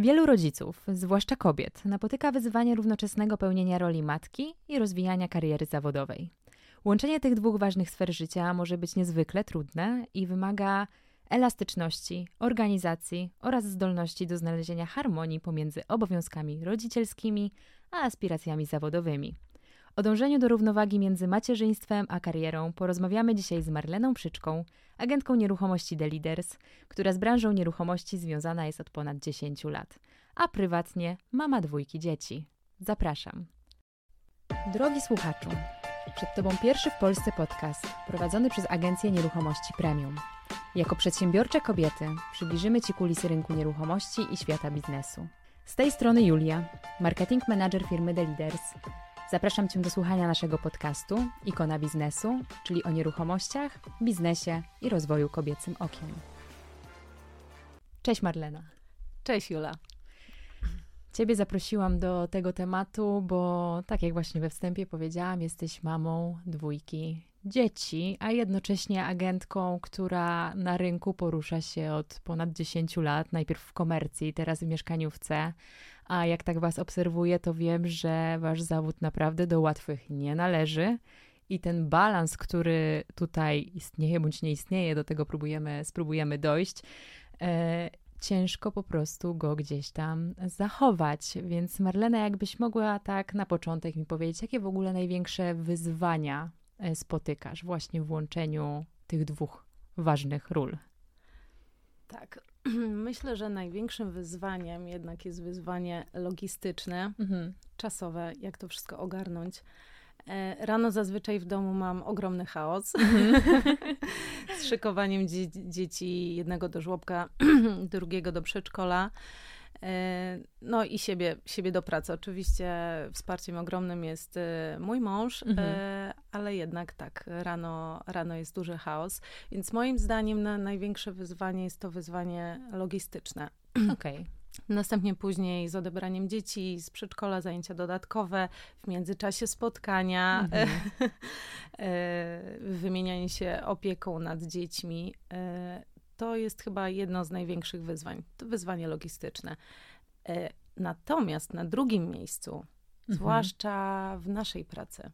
Wielu rodziców, zwłaszcza kobiet, napotyka wyzwanie równoczesnego pełnienia roli matki i rozwijania kariery zawodowej. Łączenie tych dwóch ważnych sfer życia może być niezwykle trudne i wymaga elastyczności, organizacji oraz zdolności do znalezienia harmonii pomiędzy obowiązkami rodzicielskimi a aspiracjami zawodowymi. O dążeniu do równowagi między macierzyństwem a karierą porozmawiamy dzisiaj z Marleną Przyczką, agentką nieruchomości The Leaders, która z branżą nieruchomości związana jest od ponad 10 lat, a prywatnie mama 2 dzieci. Zapraszam. Drogi słuchaczu, przed Tobą pierwszy w Polsce podcast prowadzony przez Agencję Nieruchomości Premium. Jako przedsiębiorcze kobiety przybliżymy Ci kulisy rynku nieruchomości i świata biznesu. Z tej strony Julia, marketing manager firmy The Leaders. Zapraszam Cię do słuchania naszego podcastu Ikona Biznesu, czyli o nieruchomościach, biznesie i rozwoju kobiecym okiem. Cześć Marlena. Cześć Jula. Ciebie zaprosiłam do tego tematu, bo tak jak właśnie we wstępie powiedziałam, jesteś mamą 2 dzieci, a jednocześnie agentką, która na rynku porusza się od ponad 10 lat, najpierw w komercji, teraz w mieszkaniówce, a jak tak was obserwuję, to wiem, że wasz zawód naprawdę do łatwych nie należy i ten balans, który tutaj istnieje bądź nie istnieje, do tego spróbujemy dojść, ciężko po prostu go gdzieś tam zachować. Więc Marlena, jakbyś mogła tak na początek mi powiedzieć, jakie w ogóle największe wyzwania spotykasz właśnie w łączeniu tych dwóch ważnych ról? Tak, myślę, że największym wyzwaniem jednak jest wyzwanie logistyczne, czasowe, jak to wszystko ogarnąć. Rano zazwyczaj w domu mam ogromny chaos z szykowaniem dzieci, jednego do żłobka, drugiego do przedszkola. No i siebie do pracy. Oczywiście wsparciem ogromnym jest mój mąż, ale jednak tak, rano jest duży chaos. Więc moim zdaniem największe wyzwanie jest to wyzwanie logistyczne. Okej. Następnie później z odebraniem dzieci z przedszkola, zajęcia dodatkowe, w międzyczasie spotkania, wymienianie się opieką nad dziećmi. To jest chyba jedno z największych wyzwań, to wyzwanie logistyczne. Natomiast na drugim miejscu, zwłaszcza w naszej pracy,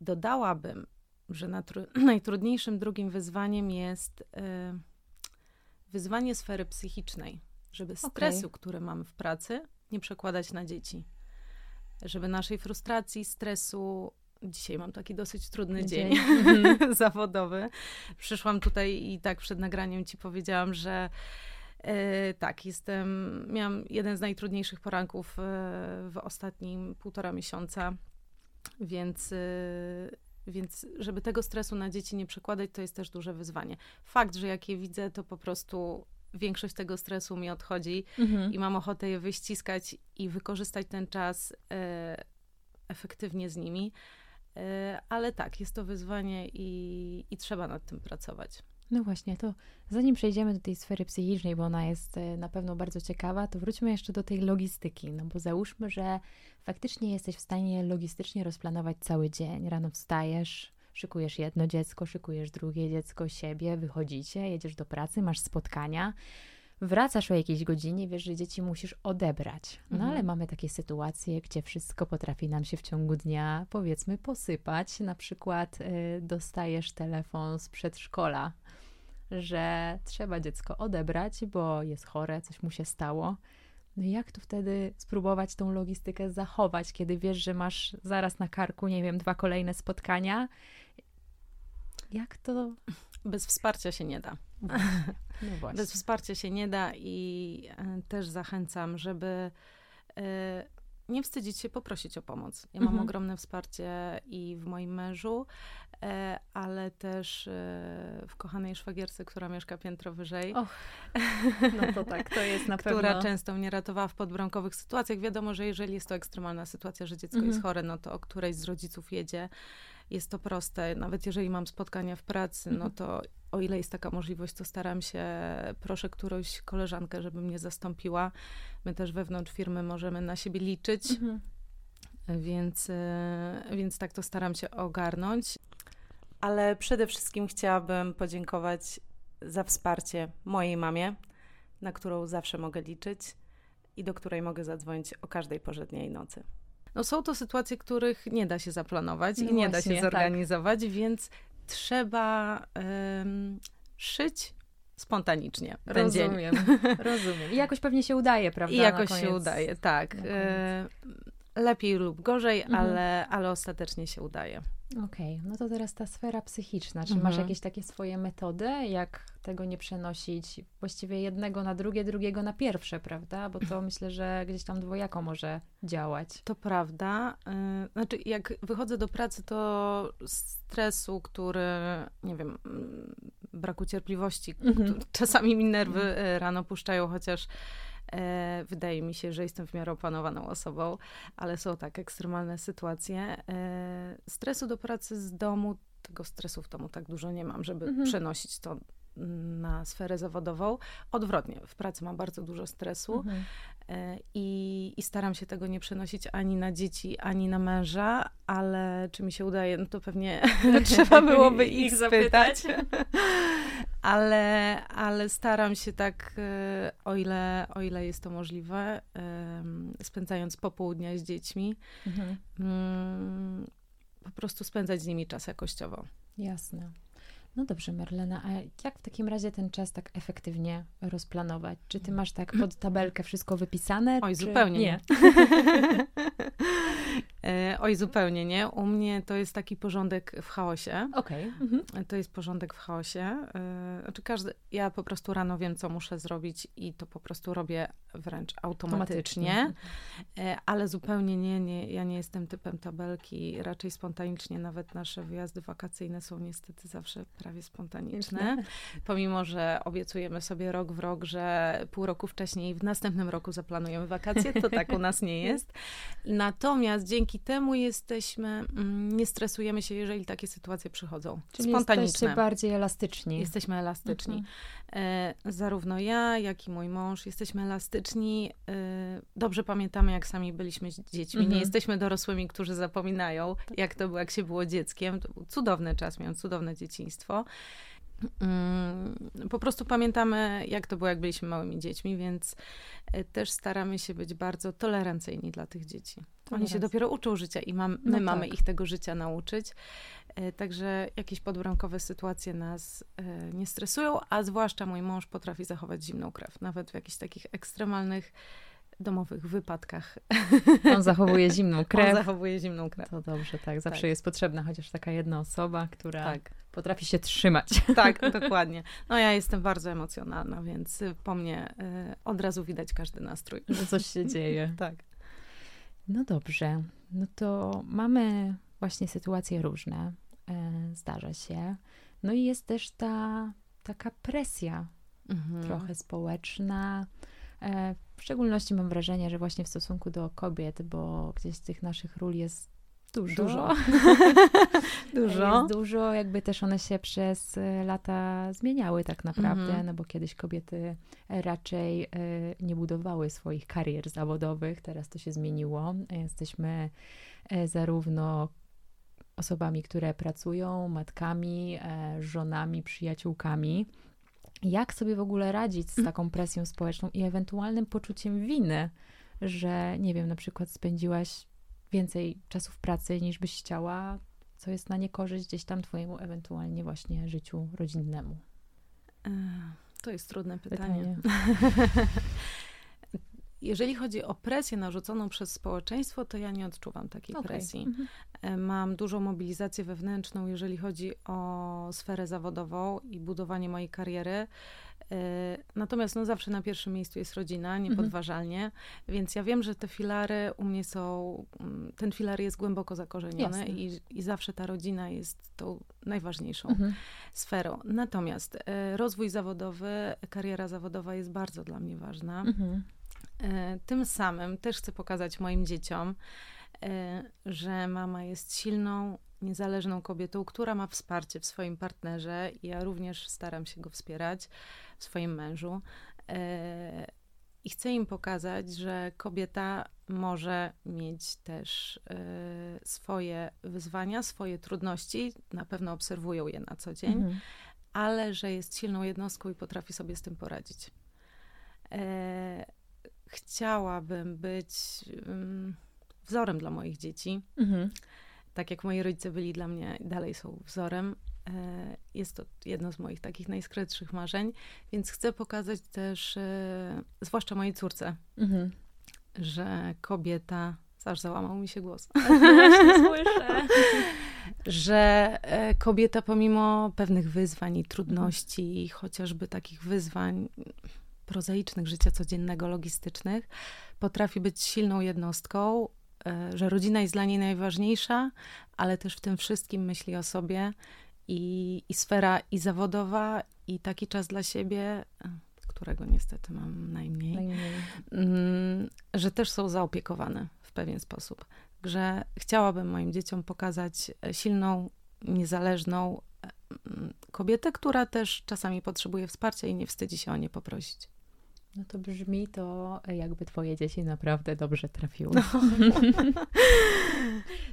dodałabym, że najtrudniejszym drugim wyzwaniem jest wyzwanie sfery psychicznej. Żeby stresu, który mamy w pracy, nie przekładać na dzieci. Żeby naszej frustracji, stresu... Dzisiaj mam taki dosyć trudny dzień zawodowy. Przyszłam tutaj i tak przed nagraniem ci powiedziałam, że miałam jeden z najtrudniejszych poranków w ostatnim 1,5 miesiąca, więc żeby tego stresu na dzieci nie przekładać, to jest też duże wyzwanie. Fakt, że jak je widzę, to po prostu... Większość tego stresu mi odchodzi i mam ochotę je wyściskać i wykorzystać ten czas efektywnie z nimi. Ale tak, jest to wyzwanie i trzeba nad tym pracować. No właśnie, to zanim przejdziemy do tej sfery psychicznej, bo ona jest na pewno bardzo ciekawa, to wróćmy jeszcze do tej logistyki, no bo załóżmy, że faktycznie jesteś w stanie logistycznie rozplanować cały dzień. Rano wstajesz, szykujesz jedno dziecko, szykujesz drugie dziecko, siebie, wychodzicie, jedziesz do pracy, masz spotkania, wracasz o jakiejś godzinie, wiesz, że dzieci musisz odebrać. No ale mamy takie sytuacje, gdzie wszystko potrafi nam się w ciągu dnia, powiedzmy, posypać. Na przykład dostajesz telefon z przedszkola, że trzeba dziecko odebrać, bo jest chore, coś mu się stało. No i jak tu wtedy spróbować tą logistykę zachować, kiedy wiesz, że masz zaraz na karku, nie wiem, 2 kolejne spotkania? Jak to... Bez wsparcia się nie da. No właśnie. Bez wsparcia się nie da i też zachęcam, żeby nie wstydzić się poprosić o pomoc. Ja mam ogromne wsparcie i w moim mężu, ale też w kochanej szwagierce, która mieszka piętro wyżej. Och, no to tak, to jest na pewno. Która często mnie ratowała w podbramkowych sytuacjach. Wiadomo, że jeżeli jest to ekstremalna sytuacja, że dziecko jest chore, no to o którejś z rodziców jedzie. Jest to proste. Nawet jeżeli mam spotkania w pracy, no to o ile jest taka możliwość, to staram się, proszę którąś koleżankę, żeby mnie zastąpiła. My też wewnątrz firmy możemy na siebie liczyć, więc tak to staram się ogarnąć. Ale przede wszystkim chciałabym podziękować za wsparcie mojej mamie, na którą zawsze mogę liczyć i do której mogę zadzwonić o każdej porze dnia i nocy. No są to sytuacje, których nie da się zaplanować i nie da się zorganizować, tak. Więc trzeba szyć spontanicznie. Rozumiem. I jakoś pewnie się udaje, prawda? I jakoś się udaje, tak. Lepiej lub gorzej, ale ostatecznie się udaje. Okej, no to teraz ta sfera psychiczna. Czy masz jakieś takie swoje metody, jak tego nie przenosić właściwie jednego na drugie, drugiego na pierwsze, prawda? Bo to myślę, że gdzieś tam dwojako może działać. To prawda. Znaczy, jak wychodzę do pracy, to stresu, który, nie wiem, braku cierpliwości, czasami mi nerwy rano puszczają, chociaż wydaje mi się, że jestem w miarę opanowaną osobą, ale są tak ekstremalne sytuacje. Stresu do pracy z domu, tego stresu w domu tak dużo nie mam, żeby przenosić to na sferę zawodową. Odwrotnie, w pracy mam bardzo dużo stresu i staram się tego nie przenosić ani na dzieci, ani na męża, ale czy mi się udaje, no to pewnie trzeba byłoby ich zapytać. Ale staram się tak, o ile jest to możliwe, spędzając popołudnia z dziećmi, po prostu spędzać z nimi czas jakościowo. Jasne. No dobrze, Marlena, a jak w takim razie ten czas tak efektywnie rozplanować? Czy ty masz tak pod tabelkę wszystko wypisane? Zupełnie nie. Zupełnie nie. U mnie to jest taki porządek w chaosie. Okej. To jest porządek w chaosie. Znaczy ja po prostu rano wiem, co muszę zrobić i to po prostu robię wręcz automatycznie. Ale zupełnie nie. Ja nie jestem typem tabelki. Raczej spontanicznie. Nawet nasze wyjazdy wakacyjne są niestety zawsze prawie spontaniczne. Pomimo, że obiecujemy sobie rok w rok, że pół roku wcześniej w następnym roku zaplanujemy wakacje, to tak u nas nie jest. Natomiast dzięki temu nie stresujemy się, jeżeli takie sytuacje przychodzą. Czyli spontaniczne. Jesteście bardziej elastyczni. Jesteśmy elastyczni. Zarówno ja, jak i mój mąż jesteśmy elastyczni. Dobrze pamiętamy, jak sami byliśmy dziećmi. Nie jesteśmy dorosłymi, którzy zapominają, jak to było, jak się było dzieckiem. To był cudowny czas, miałam cudowne dzieciństwo. Po prostu pamiętamy, jak to było, jak byliśmy małymi dziećmi, więc też staramy się być bardzo tolerancyjni dla tych dzieci. Oni się dopiero uczą życia i mamy ich tego życia nauczyć. Także jakieś podbramkowe sytuacje nas nie stresują, a zwłaszcza mój mąż potrafi zachować zimną krew, nawet w jakichś takich ekstremalnych domowych wypadkach. On zachowuje zimną krew. To dobrze, tak. Zawsze jest potrzebna chociaż taka jedna osoba, która potrafi się trzymać. Tak, dokładnie. No ja jestem bardzo emocjonalna, więc po mnie od razu widać każdy nastrój. Że coś się dzieje. Tak. No dobrze. No to mamy właśnie sytuacje różne. Zdarza się. No i jest też taka presja trochę społeczna. W szczególności mam wrażenie, że właśnie w stosunku do kobiet, bo gdzieś tych naszych ról jest dużo. Jest dużo, jakby też one się przez lata zmieniały tak naprawdę, no bo kiedyś kobiety raczej nie budowały swoich karier zawodowych, teraz to się zmieniło. Jesteśmy zarówno osobami, które pracują, matkami, żonami, przyjaciółkami. Jak sobie w ogóle radzić z taką presją społeczną i ewentualnym poczuciem winy, że nie wiem, na przykład spędziłaś więcej czasu w pracy niż byś chciała, co jest na niekorzyść gdzieś tam twojemu ewentualnie właśnie życiu rodzinnemu? To jest trudne pytanie. Jeżeli chodzi o presję narzuconą przez społeczeństwo, to ja nie odczuwam takiej presji. Mam dużą mobilizację wewnętrzną, jeżeli chodzi o sferę zawodową i budowanie mojej kariery. Natomiast zawsze na pierwszym miejscu jest rodzina, niepodważalnie. Więc ja wiem, że te filary u mnie są, ten filar jest głęboko zakorzeniony i zawsze ta rodzina jest tą najważniejszą sferą. Natomiast rozwój zawodowy, kariera zawodowa jest bardzo dla mnie ważna. Tym samym też chcę pokazać moim dzieciom, że mama jest silną, niezależną kobietą, która ma wsparcie w swoim partnerze. Ja również staram się go wspierać, w swoim mężu. I chcę im pokazać, że kobieta może mieć też swoje wyzwania, swoje trudności. Na pewno obserwują je na co dzień, ale że jest silną jednostką i potrafi sobie z tym poradzić. chciałabym być wzorem dla moich dzieci. Mhm. Tak jak moi rodzice byli dla mnie, dalej są wzorem. Jest to jedno z moich takich najskrytszych marzeń, więc chcę pokazać też, zwłaszcza mojej córce, mhm. że kobieta, aż załamał mi się głos, właśnie słyszę, że kobieta pomimo pewnych wyzwań i trudności, mhm. chociażby takich wyzwań prozaicznych, życia codziennego, logistycznych, potrafi być silną jednostką, że rodzina jest dla niej najważniejsza, ale też w tym wszystkim myśli o sobie i sfera i zawodowa, i taki czas dla siebie, którego niestety mam najmniej. Że też są zaopiekowane w pewien sposób. Że chciałabym moim dzieciom pokazać silną, niezależną kobietę, która też czasami potrzebuje wsparcia i nie wstydzi się o nie poprosić. No to brzmi to, jakby twoje dzieci naprawdę dobrze trafiły. No.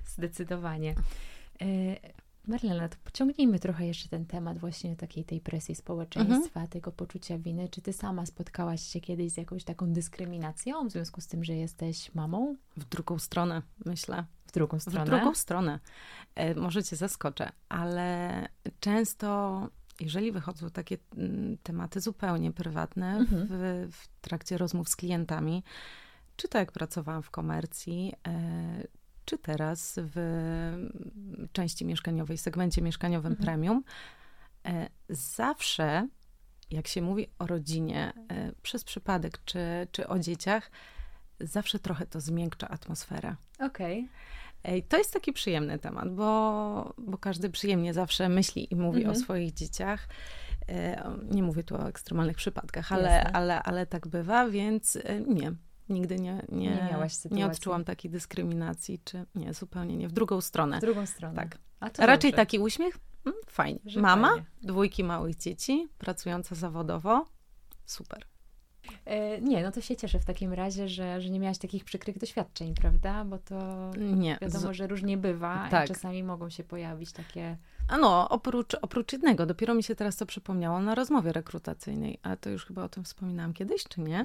Zdecydowanie. Marlena, to pociągnijmy trochę jeszcze ten temat właśnie takiej tej presji społeczeństwa, mhm. tego poczucia winy. Czy ty sama spotkałaś się kiedyś z jakąś taką dyskryminacją w związku z tym, że jesteś mamą? W drugą stronę, myślę. W drugą stronę? W drugą stronę. Może cię zaskoczę, ale często, jeżeli wychodzą takie tematy zupełnie prywatne mhm. w trakcie rozmów z klientami, czy to jak pracowałam w komercji, czy teraz w części mieszkaniowej, segmencie mieszkaniowym mhm. premium, zawsze, jak się mówi o rodzinie, przez przypadek, czy o dzieciach, zawsze trochę to zmiękcza atmosferę. Okej. To jest taki przyjemny temat, bo każdy przyjemnie zawsze myśli i mówi mhm. o swoich dzieciach. Nie mówię tu o ekstremalnych przypadkach, ale tak bywa, więc nie. Nigdy nie miałaś sytuacji. Nie odczułam takiej dyskryminacji, czy nie, zupełnie nie. W drugą stronę. W drugą stronę. Tak. A to raczej dobrze. Taki uśmiech, fajnie. Że mama, fajnie. 2 małych dzieci, pracująca zawodowo, super. Nie, no to się cieszę w takim razie, że nie miałaś takich przykrych doświadczeń, prawda? Bo to nie, wiadomo, że różnie bywa tak. i czasami mogą się pojawić takie... A no, oprócz jednego, dopiero mi się teraz to przypomniało na rozmowie rekrutacyjnej, a to już chyba o tym wspominałam kiedyś, czy nie?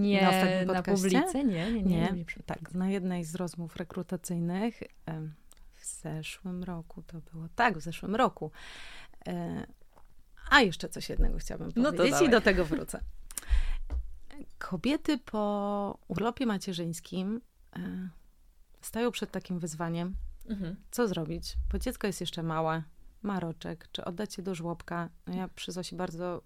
Nie, na ostatnim podcaście? Na publice? Nie. Tak, na jednej z rozmów rekrutacyjnych w zeszłym roku to było. Tak, w zeszłym roku. A jeszcze coś jednego chciałabym powiedzieć i do tego wrócę. Kobiety po urlopie macierzyńskim stają przed takim wyzwaniem, mhm. co zrobić, bo dziecko jest jeszcze małe, ma roczek, czy oddać je do żłobka. No ja przy Zosi bardzo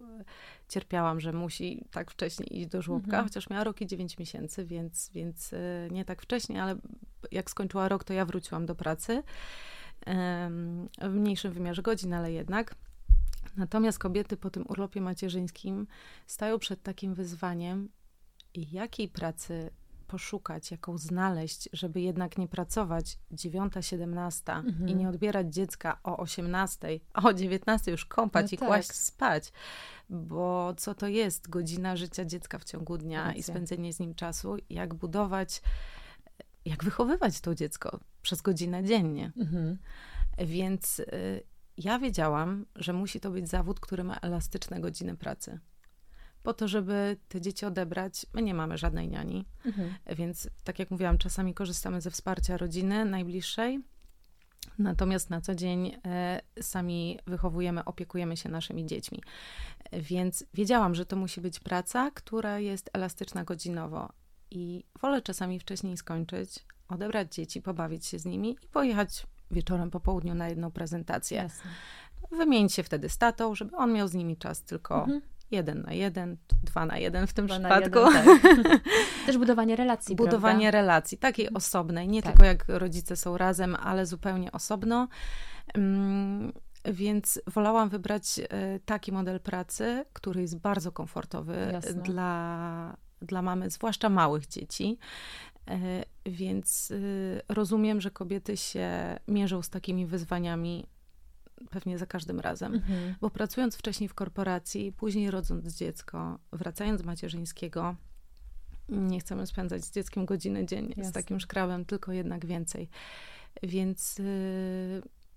cierpiałam, że musi tak wcześnie iść do żłobka, mhm. chociaż miała rok i 9 miesięcy, więc nie tak wcześnie, ale jak skończyła rok, to ja wróciłam do pracy w mniejszym wymiarze godzin, ale jednak. Natomiast kobiety po tym urlopie macierzyńskim stają przed takim wyzwaniem, jakiej pracy poszukać, jaką znaleźć, żeby jednak nie pracować 9-17 mhm. i nie odbierać dziecka o 18, a o 19 już kąpać kłaść spać, bo co to jest godzina życia dziecka w ciągu dnia i spędzenie z nim czasu, jak budować, jak wychowywać to dziecko przez godzinę dziennie. Mhm. Więc... Ja wiedziałam, że musi to być zawód, który ma elastyczne godziny pracy. Po to, żeby te dzieci odebrać, my nie mamy żadnej niani, mhm. więc tak jak mówiłam, czasami korzystamy ze wsparcia rodziny najbliższej, natomiast na co dzień sami wychowujemy, opiekujemy się naszymi dziećmi. Więc wiedziałam, że to musi być praca, która jest elastyczna godzinowo i wolę czasami wcześniej skończyć, odebrać dzieci, pobawić się z nimi i pojechać wieczorem po południu na jedną prezentację. Jasne. Wymienić się wtedy z tatą, żeby on miał z nimi czas tylko 1 na 1, 2 na 1 w tym przypadku. Też budowanie relacji, budowanie relacji, takiej osobnej, nie tylko jak rodzice są razem, ale zupełnie osobno. Więc wolałam wybrać taki model pracy, który jest bardzo komfortowy dla mamy, zwłaszcza małych dzieci. Więc rozumiem, że kobiety się mierzą z takimi wyzwaniami pewnie za każdym razem. Mhm. Bo pracując wcześniej w korporacji, później rodząc dziecko, wracając z macierzyńskiego, nie chcemy spędzać z dzieckiem godziny dziennie, z takim szkrabem, tylko jednak więcej. Więc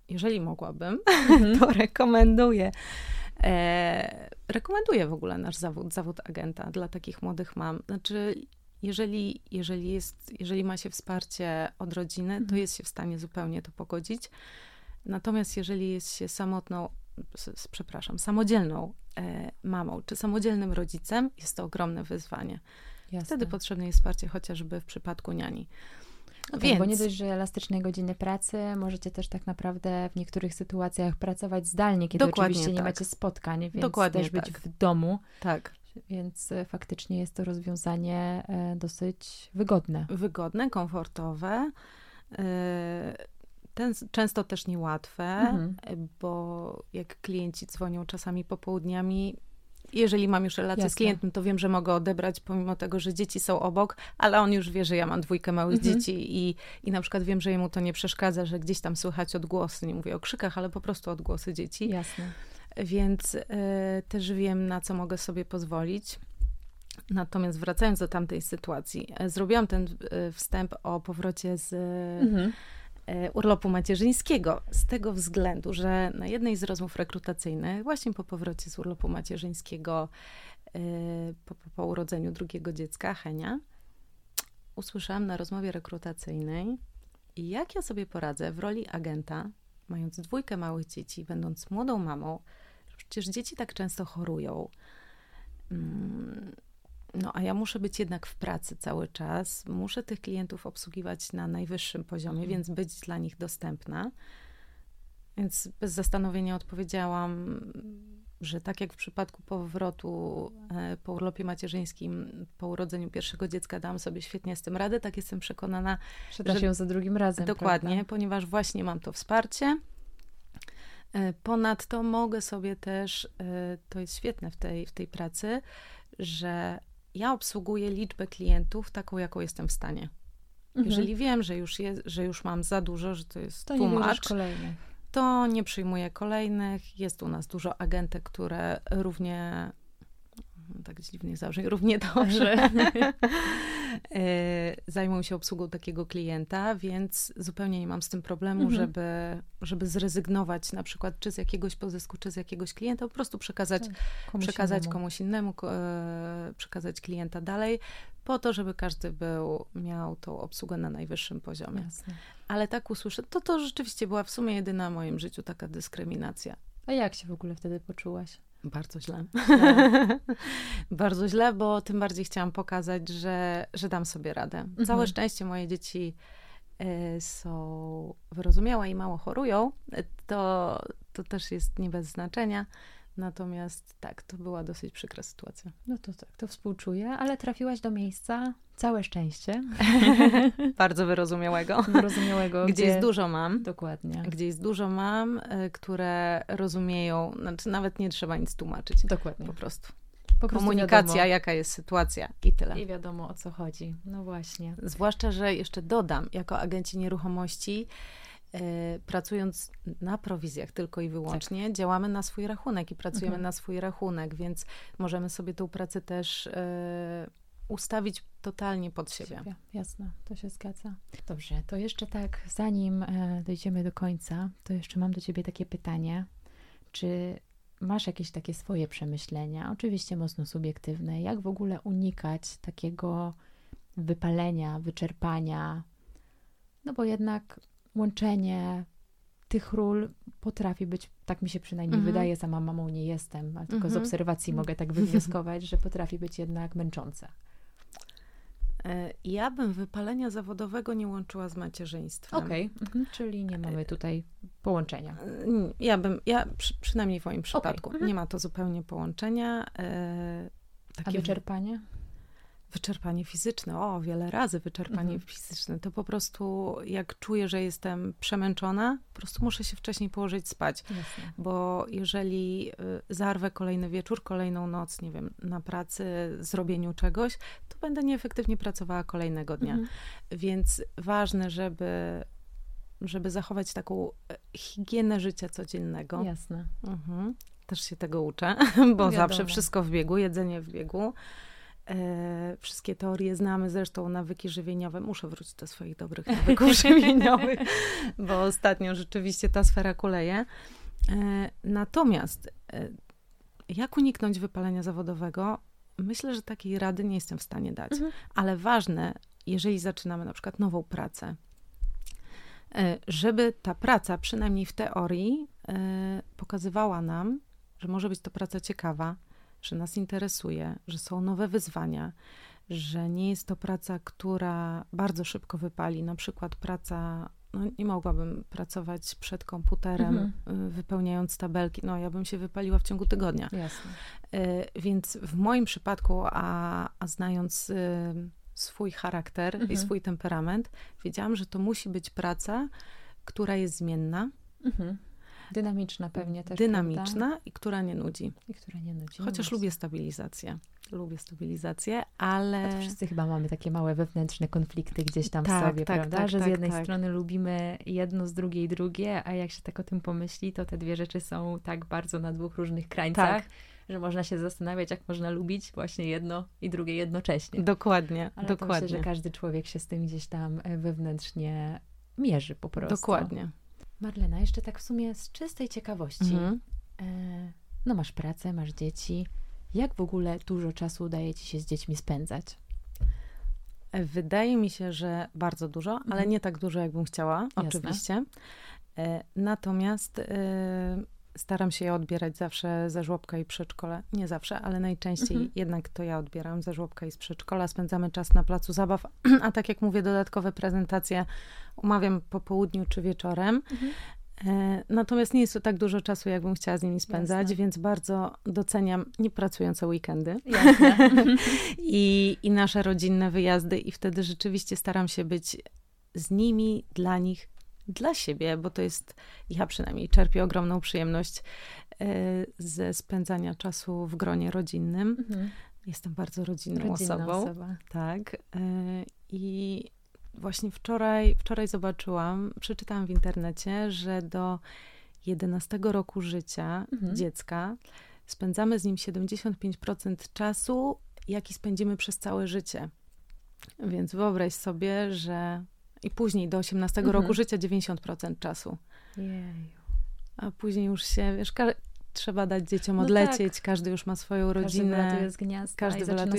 jeżeli mogłabym, to rekomenduję. Rekomenduję w ogóle nasz zawód agenta dla takich młodych mam. Znaczy, jeżeli ma się wsparcie od rodziny, to jest się w stanie zupełnie to pogodzić. Natomiast jeżeli jest się samodzielną mamą czy samodzielnym rodzicem, jest to ogromne wyzwanie. Jasne. Wtedy potrzebne jest wsparcie chociażby w przypadku niani. No więc... tak, bo nie dość, że elastyczne godziny pracy, możecie też tak naprawdę w niektórych sytuacjach pracować zdalnie, kiedy oczywiście nie macie spotkań, więc też być w domu. Tak. Więc faktycznie jest to rozwiązanie dosyć wygodne. Wygodne, komfortowe, często też niełatwe, bo jak klienci dzwonią czasami popołudniami, jeżeli mam już relację z klientem, to wiem, że mogę odebrać, pomimo tego, że dzieci są obok, ale on już wie, że ja mam 2 małych dzieci i na przykład wiem, że jemu to nie przeszkadza, że gdzieś tam słychać odgłosy, nie mówię o krzykach, ale po prostu odgłosy dzieci. Jasne. Więc też wiem, na co mogę sobie pozwolić. Natomiast wracając do tamtej sytuacji, zrobiłam ten wstęp o powrocie z urlopu macierzyńskiego z tego względu, że na jednej z rozmów rekrutacyjnych właśnie po powrocie z urlopu macierzyńskiego po urodzeniu drugiego dziecka, Henia, usłyszałam na rozmowie rekrutacyjnej, jak ja sobie poradzę w roli agenta, mając 2 małych dzieci, będąc młodą mamą, przecież dzieci tak często chorują. No a ja muszę być jednak w pracy cały czas, muszę tych klientów obsługiwać na najwyższym poziomie, więc być dla nich dostępna. Więc bez zastanowienia odpowiedziałam, że tak jak w przypadku powrotu po urlopie macierzyńskim, po urodzeniu pierwszego dziecka dałam sobie świetnie z tym radę, tak jestem przekonana, że się za drugim razem. Dokładnie, prawda? Ponieważ właśnie mam to wsparcie. Ponadto mogę sobie też, to jest świetne w tej pracy, że ja obsługuję liczbę klientów taką, jaką jestem w stanie. Jeżeli wiem, że już mam za dużo, że to jest to tłumacz, to nie przyjmuję kolejnych. Jest u nas dużo agentek, które równie, tak dziwnie założeń, równie dobrze zajmą się obsługą takiego klienta, więc zupełnie nie mam z tym problemu, żeby zrezygnować na przykład czy z jakiegoś pozysku, czy z jakiegoś klienta, po prostu przekazać komuś innemu, przekazać klienta dalej, po to, żeby każdy miał tą obsługę na najwyższym poziomie. Jasne. Ale tak usłyszę, to rzeczywiście była w sumie jedyna w moim życiu taka dyskryminacja. A jak się w ogóle wtedy poczułaś? Bardzo źle. Bardzo źle, bo tym bardziej chciałam pokazać, że dam sobie radę. Całe szczęście moje dzieci są wyrozumiałe i mało chorują. To też jest nie bez znaczenia. Natomiast tak, to była dosyć przykra sytuacja. No to tak, to współczuję, ale trafiłaś do miejsca, całe szczęście. Bardzo wyrozumiałego. Gdzie jest dużo mam. Dokładnie. Gdzie jest dużo mam, które rozumieją, znaczy nawet nie trzeba nic tłumaczyć. Dokładnie. Po prostu komunikacja, wiadomo, jaka jest sytuacja i tyle. I wiadomo, o co chodzi. No właśnie. Zwłaszcza, że jeszcze dodam, jako agenci nieruchomości, pracując na prowizjach tylko i wyłącznie, działamy na swój rachunek i pracujemy na swój rachunek, więc możemy sobie tą pracę też ustawić totalnie pod siebie. Jasne, to się zgadza. Dobrze, to jeszcze tak, zanim dojdziemy do końca, to jeszcze mam do ciebie takie pytanie. Czy masz jakieś takie swoje przemyślenia, oczywiście mocno subiektywne, jak w ogóle unikać takiego wypalenia, wyczerpania? No bo jednak łączenie tych ról potrafi być, tak mi się przynajmniej wydaje, sama mamą nie jestem, ale tylko z obserwacji mogę tak wywnioskować, że potrafi być jednak męczące. Ja bym wypalenia zawodowego nie łączyła z macierzyństwem. Okej, czyli nie mamy tutaj połączenia. Przynajmniej w moim przypadku, nie ma to zupełnie połączenia. Takie wyczerpanie? Wyczerpanie fizyczne, wiele razy wyczerpanie fizyczne, to po prostu jak czuję, że jestem przemęczona, po prostu muszę się wcześniej położyć spać, bo jeżeli zarwę kolejny wieczór, kolejną noc, nie wiem, na pracy, zrobieniu czegoś, to będę nieefektywnie pracowała kolejnego dnia, więc ważne, żeby zachować taką higienę życia codziennego. Jasne. Też się tego uczę, bo zawsze wszystko w biegu, jedzenie w biegu. Wszystkie teorie znamy, zresztą nawyki żywieniowe. Muszę wrócić do swoich dobrych nawyków żywieniowych, bo ostatnio rzeczywiście ta sfera kuleje. Natomiast jak uniknąć wypalenia zawodowego? Myślę, że takiej rady nie jestem w stanie dać. Ale ważne, jeżeli zaczynamy na przykład nową pracę, żeby ta praca, przynajmniej w teorii, pokazywała nam, że może być to praca ciekawa, że nas interesuje, że są nowe wyzwania, że nie jest to praca, która bardzo szybko wypali. Na przykład praca, nie mogłabym pracować przed komputerem, wypełniając tabelki. Ja bym się wypaliła w ciągu tygodnia. Jasne. Więc w moim przypadku, a znając swój charakter i swój temperament, wiedziałam, że to musi być praca, która jest zmienna, dynamiczna pewnie też. Dynamiczna, prawda? I która nie nudzi. Chociaż lubię stabilizację. Ale... To wszyscy chyba mamy takie małe wewnętrzne konflikty gdzieś tam w sobie, prawda? Tak, że z jednej strony lubimy jedno, z drugiej drugie, a jak się tak o tym pomyśli, to te dwie rzeczy są tak bardzo na dwóch różnych krańcach, że można się zastanawiać, jak można lubić właśnie jedno i drugie jednocześnie. Dokładnie. Myślę, że każdy człowiek się z tym gdzieś tam wewnętrznie mierzy po prostu. Dokładnie. Marlena, jeszcze tak w sumie z czystej ciekawości. Masz pracę, masz dzieci. Jak w ogóle dużo czasu udaje ci się z dziećmi spędzać? Wydaje mi się, że bardzo dużo, ale nie tak dużo, jakbym chciała, oczywiście. Natomiast staram się je odbierać zawsze ze żłobka i przedszkola. Nie zawsze, ale najczęściej jednak to ja odbieram ze żłobka i z przedszkola. Spędzamy czas na placu zabaw, a tak jak mówię, dodatkowe prezentacje umawiam po południu czy wieczorem. Natomiast nie jest to tak dużo czasu, jakbym chciała z nimi spędzać, więc bardzo doceniam niepracujące weekendy i nasze rodzinne wyjazdy i wtedy rzeczywiście staram się być z nimi, dla nich, dla siebie, bo to jest, ja przynajmniej czerpię ogromną przyjemność ze spędzania czasu w gronie rodzinnym. Jestem bardzo rodzinną osobą. Tak. I właśnie wczoraj przeczytałam w internecie, że do 11 roku życia dziecka spędzamy z nim 75% czasu, jaki spędzimy przez całe życie. Więc wyobraź sobie, że i później do 18 roku życia 90% czasu. Jeju. A później już się, wiesz, trzeba dać dzieciom odlecieć, każdy już ma swoją rodzinę. Każdy wylatuje z gniazda i zaczyna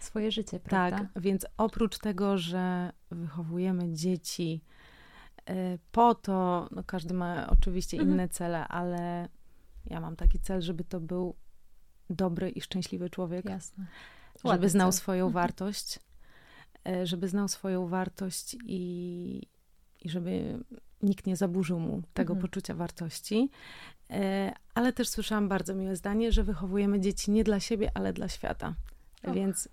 swoje życie, prawda? Tak, więc oprócz tego, że wychowujemy dzieci po to, każdy ma oczywiście inne cele, ale ja mam taki cel, żeby to był dobry i szczęśliwy człowiek. Jasne. Żeby znał swoją wartość. Żeby znał swoją wartość i żeby nikt nie zaburzył mu tego poczucia wartości. Ale też słyszałam bardzo miłe zdanie, że wychowujemy dzieci nie dla siebie, ale dla świata. Więc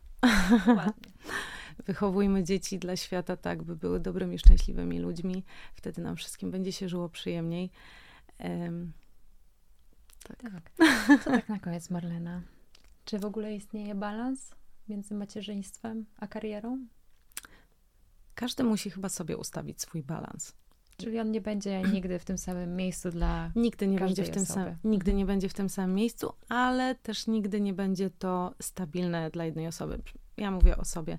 wychowujmy dzieci dla świata tak, by były dobrymi, szczęśliwymi ludźmi. Wtedy nam wszystkim będzie się żyło przyjemniej. Co tak na koniec, Marlena? Czy w ogóle istnieje balans między macierzyństwem a karierą? Każdy musi chyba sobie ustawić swój balans. Czyli on nie będzie nigdy w tym samym miejscu dla każdej osoby. Nigdy nie będzie w tym samym miejscu, ale też nigdy nie będzie to stabilne dla jednej osoby. Ja mówię o sobie.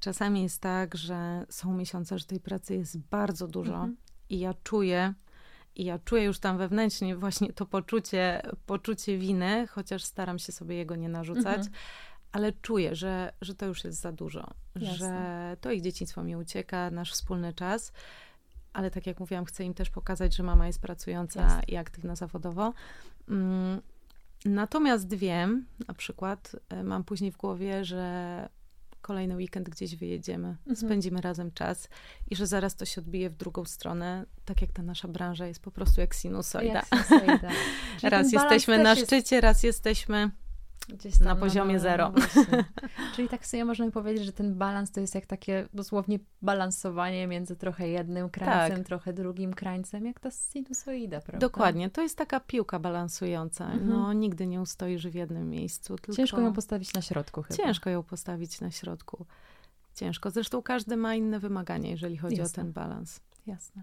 Czasami jest tak, że są miesiące, że tej pracy jest bardzo dużo i ja czuję już tam wewnętrznie właśnie to poczucie winy, chociaż staram się sobie jego nie narzucać. Ale czuję, że to już jest za dużo, że to ich dzieciństwo mi ucieka, nasz wspólny czas, ale tak jak mówiłam, chcę im też pokazać, że mama jest pracująca i aktywna zawodowo. Natomiast wiem, na przykład mam później w głowie, że kolejny weekend gdzieś wyjedziemy, spędzimy razem czas i że zaraz to się odbije w drugą stronę, tak jak ta nasza branża jest po prostu jak sinusoida. Raz jesteśmy na szczycie, raz jesteśmy na poziomie zero. Czyli tak sobie możemy powiedzieć, że ten balans to jest jak takie dosłownie balansowanie między trochę jednym krańcem, trochę drugim krańcem, jak ta sinusoida, prawda? Dokładnie, to jest taka piłka balansująca. Nigdy nie ustoisz w jednym miejscu. Tylko... Ciężko ją postawić na środku chyba. Zresztą każdy ma inne wymagania, jeżeli chodzi o ten balans. Jasne.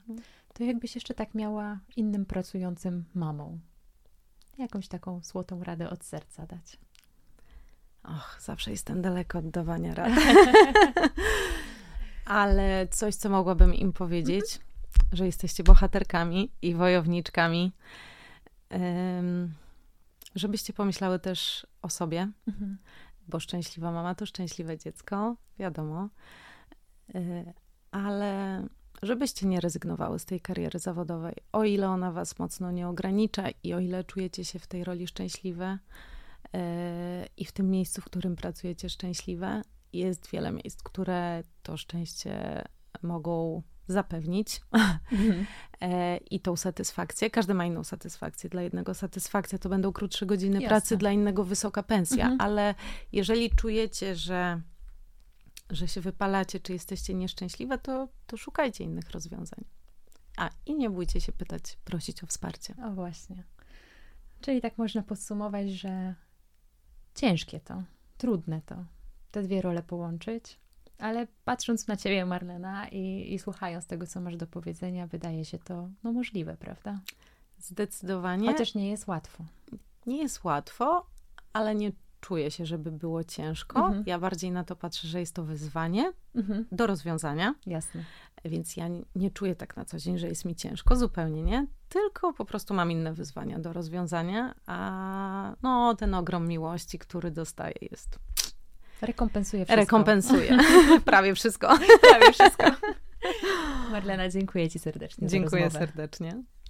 To jakbyś jeszcze tak miała innym pracującym mamą jakąś taką złotą radę od serca dać? Och, zawsze jestem daleko od dawania rad. Ale coś, co mogłabym im powiedzieć, że jesteście bohaterkami i wojowniczkami, żebyście pomyślały też o sobie, bo szczęśliwa mama to szczęśliwe dziecko, wiadomo, ale żebyście nie rezygnowały z tej kariery zawodowej, o ile ona was mocno nie ogranicza i o ile czujecie się w tej roli szczęśliwe i w tym miejscu, w którym pracujecie szczęśliwe, jest wiele miejsc, które to szczęście mogą zapewnić i tą satysfakcję. Każdy ma inną satysfakcję. Dla jednego satysfakcja to będą krótsze godziny pracy, dla innego wysoka pensja, ale jeżeli czujecie, że się wypalacie, czy jesteście nieszczęśliwe, to szukajcie innych rozwiązań. I nie bójcie się pytać, prosić o wsparcie. O właśnie. Czyli tak można podsumować, że ciężkie to, trudne to, te dwie role połączyć, ale patrząc na ciebie, Marlena, i słuchając tego, co masz do powiedzenia, wydaje się to możliwe, prawda? Zdecydowanie. Chociaż nie jest łatwo. Nie jest łatwo, ale nie czuję się, żeby było ciężko. Ja bardziej na to patrzę, że jest to wyzwanie do rozwiązania. Jasne. Więc ja nie czuję tak na co dzień, że jest mi ciężko, zupełnie nie. Tylko po prostu mam inne wyzwania do rozwiązania, a ten ogrom miłości, który dostaję, jest... Rekompensuje wszystko. Rekompensuje. Prawie wszystko. Prawie wszystko. Marlena, dziękuję ci serdecznie. Dziękuję serdecznie.